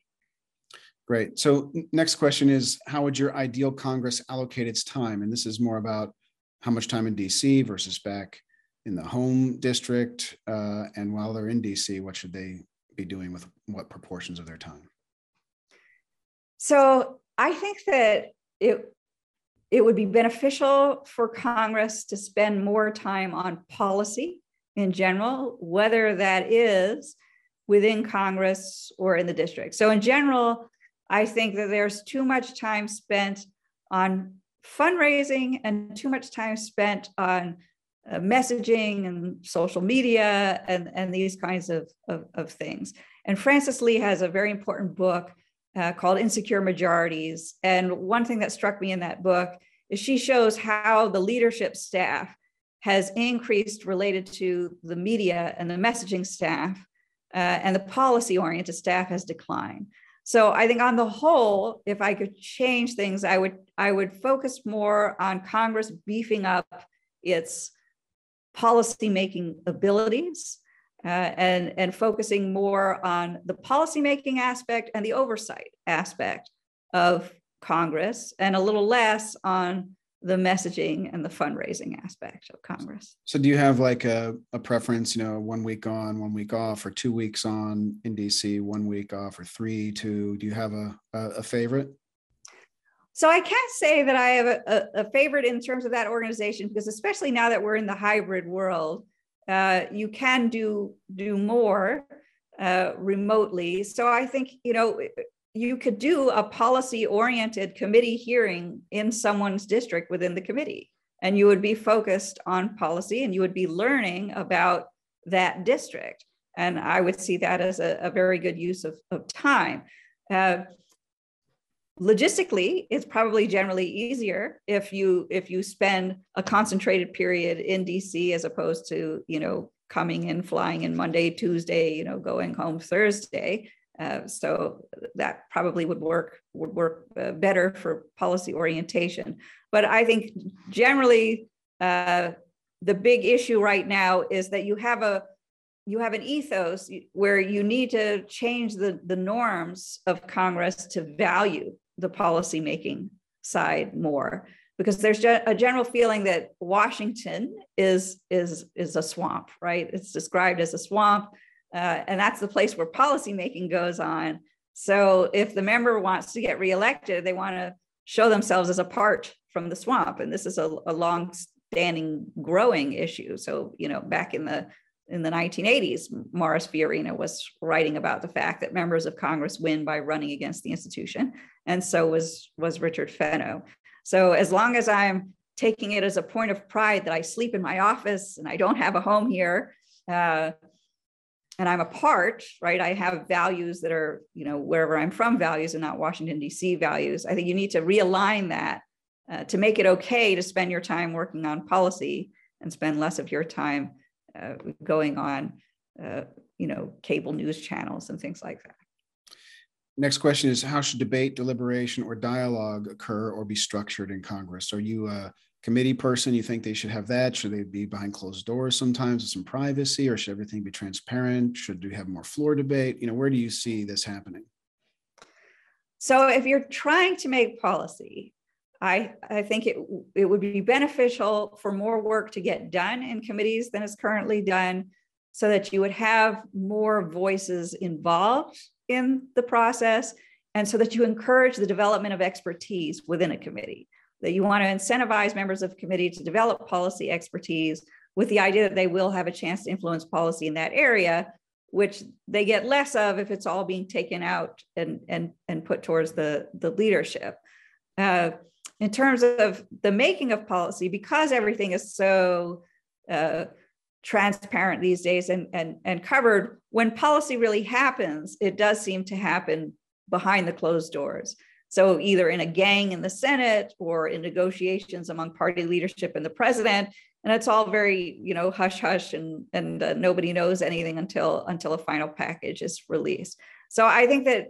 Great. So next question is, how would your ideal Congress allocate its time? And this is more about how much time in DC versus back in the home district, and while they're in DC, what should they be doing with what proportions of their time? So I think that it would be beneficial for Congress to spend more time on policy in general, whether that is within Congress or in the district. So in general, I think that there's too much time spent on fundraising and too much time spent on messaging and social media and these kinds of things. And Frances Lee has a very important book called Insecure Majorities. And one thing that struck me in that book is she shows how the leadership staff has increased related to the media and the messaging staff, and the policy-oriented staff has declined. So I think on the whole, if I could change things, I would focus more on Congress beefing up its policy-making abilities and focusing more on the policy-making aspect and the oversight aspect of Congress, and a little less on the messaging and the fundraising aspect of Congress. So do you have like a preference, you know, 1 week on, 1 week off, or 2 weeks on in DC, 1 week off, or three, two? Do you have a favorite? So I can't say that I have a favorite in terms of that organization, because especially now that we're in the hybrid world, you can do more remotely. So I think, you know, you could do a policy-oriented committee hearing in someone's district within the committee. and you would be focused on policy and you would be learning about that district. And I would see that as a very good use of time. Logistically, it's probably generally easier if you spend a concentrated period in DC as opposed to, you know, coming in, flying in Monday, Tuesday, you know, going home Thursday. So that probably would work better for policy orientation. But I think generally the big issue right now is that you have an ethos where you need to change the norms of Congress to value the policymaking side more, because there's a general feeling that Washington is a swamp, right? It's described as a swamp. And that's the place where policymaking goes on. So if the member wants to get reelected, they want to show themselves as apart from the swamp. And this is a long-standing growing issue. So, you know, back in the 1980s, Morris Fiorina was writing about the fact that members of Congress win by running against the institution. And so was Richard Fenno. So as long as I'm taking it as a point of pride that I sleep in my office and I don't have a home here, and I'm apart, right? I have values that are, you know, wherever I'm from values and not Washington, DC values. I think you need to realign that to make it okay to spend your time working on policy and spend less of your time going on, you know, cable news channels and things like that. Next question is, how should debate, deliberation, or dialogue occur or be structured in Congress? Are you a committee person? You think they should have that? Should they be behind closed doors sometimes with some privacy, or should everything be transparent? Should we have more floor debate? You know, where do you see this happening? So if you're trying to make policy, I think it would be beneficial for more work to get done in committees than is currently done, so that you would have more voices involved in the process, and so that you encourage the development of expertise within a committee, that you want to incentivize members of the committee to develop policy expertise with the idea that they will have a chance to influence policy in that area, which they get less of if it's all being taken out and put towards the leadership. In terms of the making of policy, because everything is so transparent these days and covered, when policy really happens, it does seem to happen behind the closed doors. So either in a gang in the Senate or in negotiations among party leadership and the president, and it's all very, you know, hush hush and nobody knows anything until a final package is released. So I think that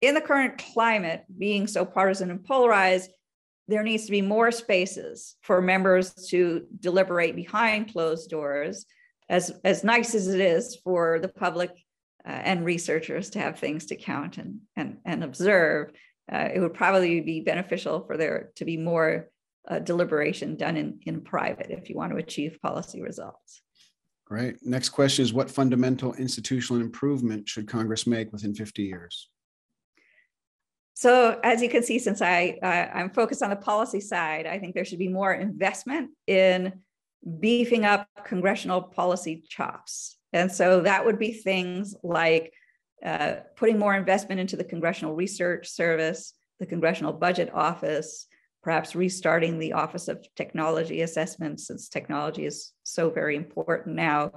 in the current climate, being so partisan and polarized, there needs to be more spaces for members to deliberate behind closed doors, as nice as it is for the public and researchers to have things to count and observe. It would probably be beneficial for there to be more deliberation done in private if you want to achieve policy results. Great. Next question is, what fundamental institutional improvement should Congress make within 50 years? So as you can see, since I'm focused on the policy side, I think there should be more investment in beefing up congressional policy chops. And so that would be things like putting more investment into the Congressional Research Service, the Congressional Budget Office, perhaps restarting the Office of Technology Assessment, since technology is so very important now,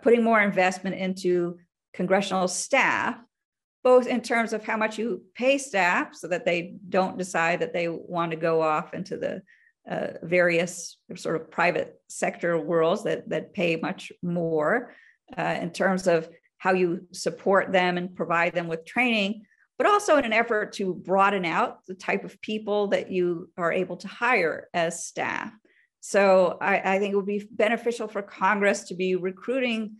putting more investment into congressional staff, both in terms of how much you pay staff so that they don't decide that they want to go off into the various sort of private sector worlds that pay much more, in terms of how you support them and provide them with training, but also in an effort to broaden out the type of people that you are able to hire as staff. So I think it would be beneficial for Congress to be recruiting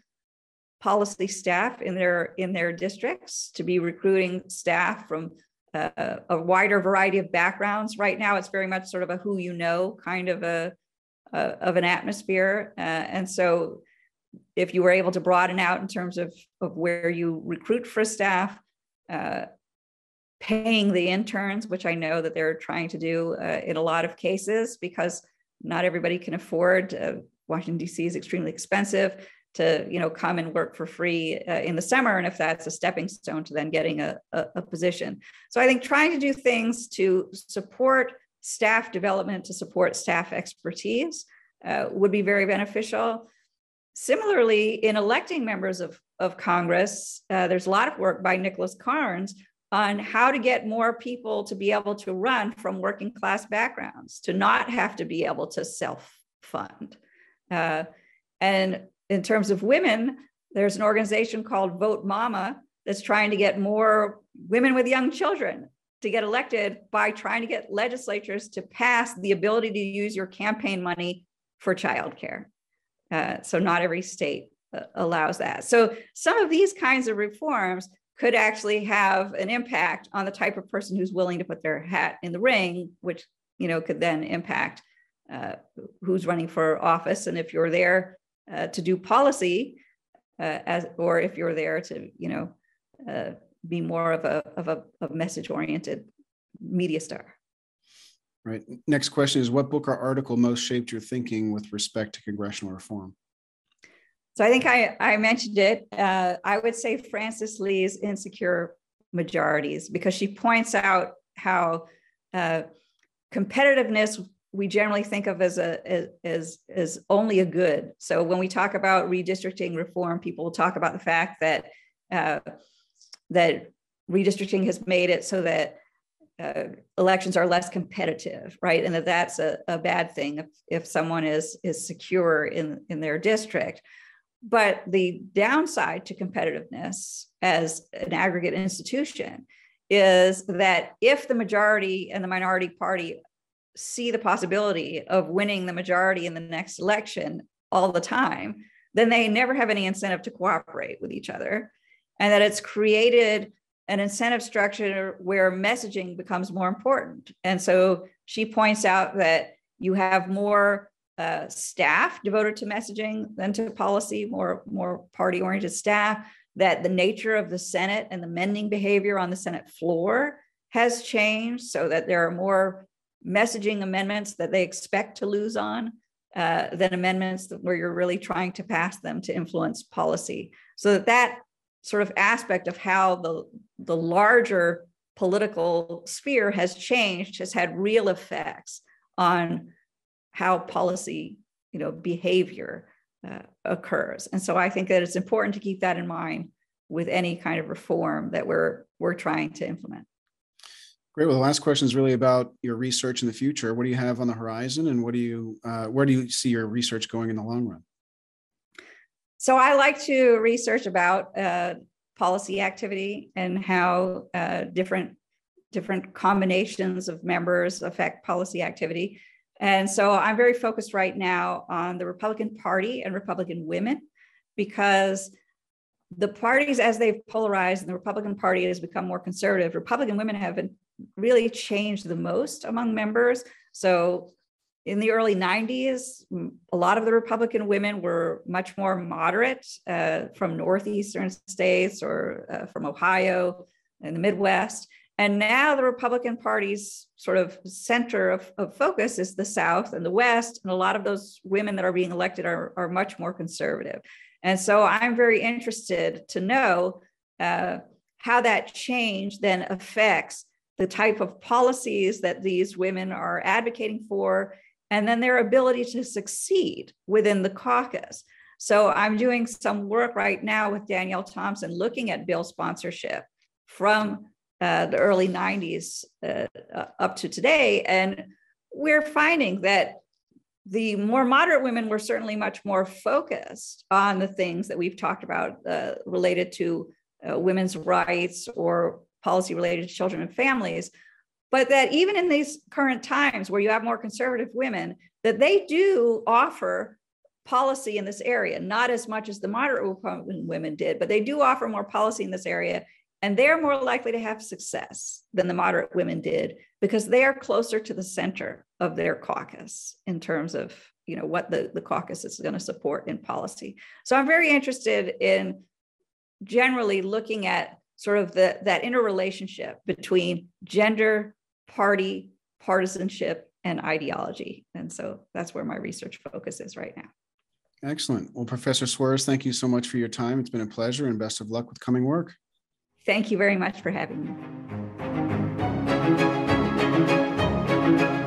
policy staff in their districts, to be recruiting staff from a wider variety of backgrounds. Right now, it's very much sort of a who you know kind of an atmosphere. And so if you were able to broaden out in terms of where you recruit for staff, paying the interns, which I know that they're trying to do in a lot of cases, because not everybody can afford, Washington DC is extremely expensive, to, you know, come and work for free in the summer, and if that's a stepping stone to then getting a position. So I think trying to do things to support staff development to support staff expertise would be very beneficial. Similarly, in electing members of Congress, there's a lot of work by Nicholas Carnes on how to get more people to be able to run from working class backgrounds, to not have to be able to self-fund. And in terms of women, there's an organization called Vote Mama that's trying to get more women with young children to get elected by trying to get legislatures to pass the ability to use your campaign money for childcare. So not every state allows that. So some of these kinds of reforms could actually have an impact on the type of person who's willing to put their hat in the ring, which, you know, could then impact who's running for office. And if you're there to do policy, or if you're there to, you know, be more of a message-oriented media star. Right. Next question is, what book or article most shaped your thinking with respect to congressional reform? So I think I mentioned it. I would say Frances Lee's Insecure Majorities, because she points out how competitiveness we generally think of as only a good. So when we talk about redistricting reform, people will talk about the fact that that redistricting has made it so that elections are less competitive, right? And that's a bad thing if someone is secure in their district. But the downside to competitiveness as an aggregate institution is that if the majority and the minority party see the possibility of winning the majority in the next election all the time, then they never have any incentive to cooperate with each other. And that it's created an incentive structure where messaging becomes more important. And so she points out that you have more staff devoted to messaging than to policy, more party-oriented staff, that the nature of the Senate and the mending behavior on the Senate floor has changed so that there are more messaging amendments that they expect to lose on than amendments where you're really trying to pass them to influence policy. So that sort of aspect of how the larger political sphere has changed has had real effects on how policy, you know, behavior occurs. And so I think that it's important to keep that in mind with any kind of reform that we're trying to implement. Great. Well, the last question is really about your research in the future. What do you have on the horizon, and what do you, where do you see your research going in the long run? So I like to research about policy activity and how different combinations of members affect policy activity. And so I'm very focused right now on the Republican Party and Republican women, because the parties, as they've polarized and the Republican Party has become more conservative, Republican women have been really changed the most among members. So in the early 90s, a lot of the Republican women were much more moderate from northeastern states or from Ohio and the Midwest. And now the Republican Party's sort of center of focus is the South and the West. And a lot of those women that are being elected are much more conservative. And so I'm very interested to know how that change then affects the type of policies that these women are advocating for, and then their ability to succeed within the caucus. So I'm doing some work right now with Danielle Thompson looking at bill sponsorship from the early 90s up to today. And we're finding that the more moderate women were certainly much more focused on the things that we've talked about related to women's rights or policy related to children and families, but that even in these current times where you have more conservative women, that they do offer policy in this area, not as much as the moderate women did, but they do offer more policy in this area, and they're more likely to have success than the moderate women did, because they are closer to the center of their caucus in terms of, you know, what the caucus is going to support in policy. So I'm very interested in generally looking at sort of that interrelationship between gender, party, partisanship, and ideology. And so that's where my research focus is right now. Excellent. Well, Professor Suarez, thank you so much for your time. It's been a pleasure, and best of luck with coming work. Thank you very much for having me.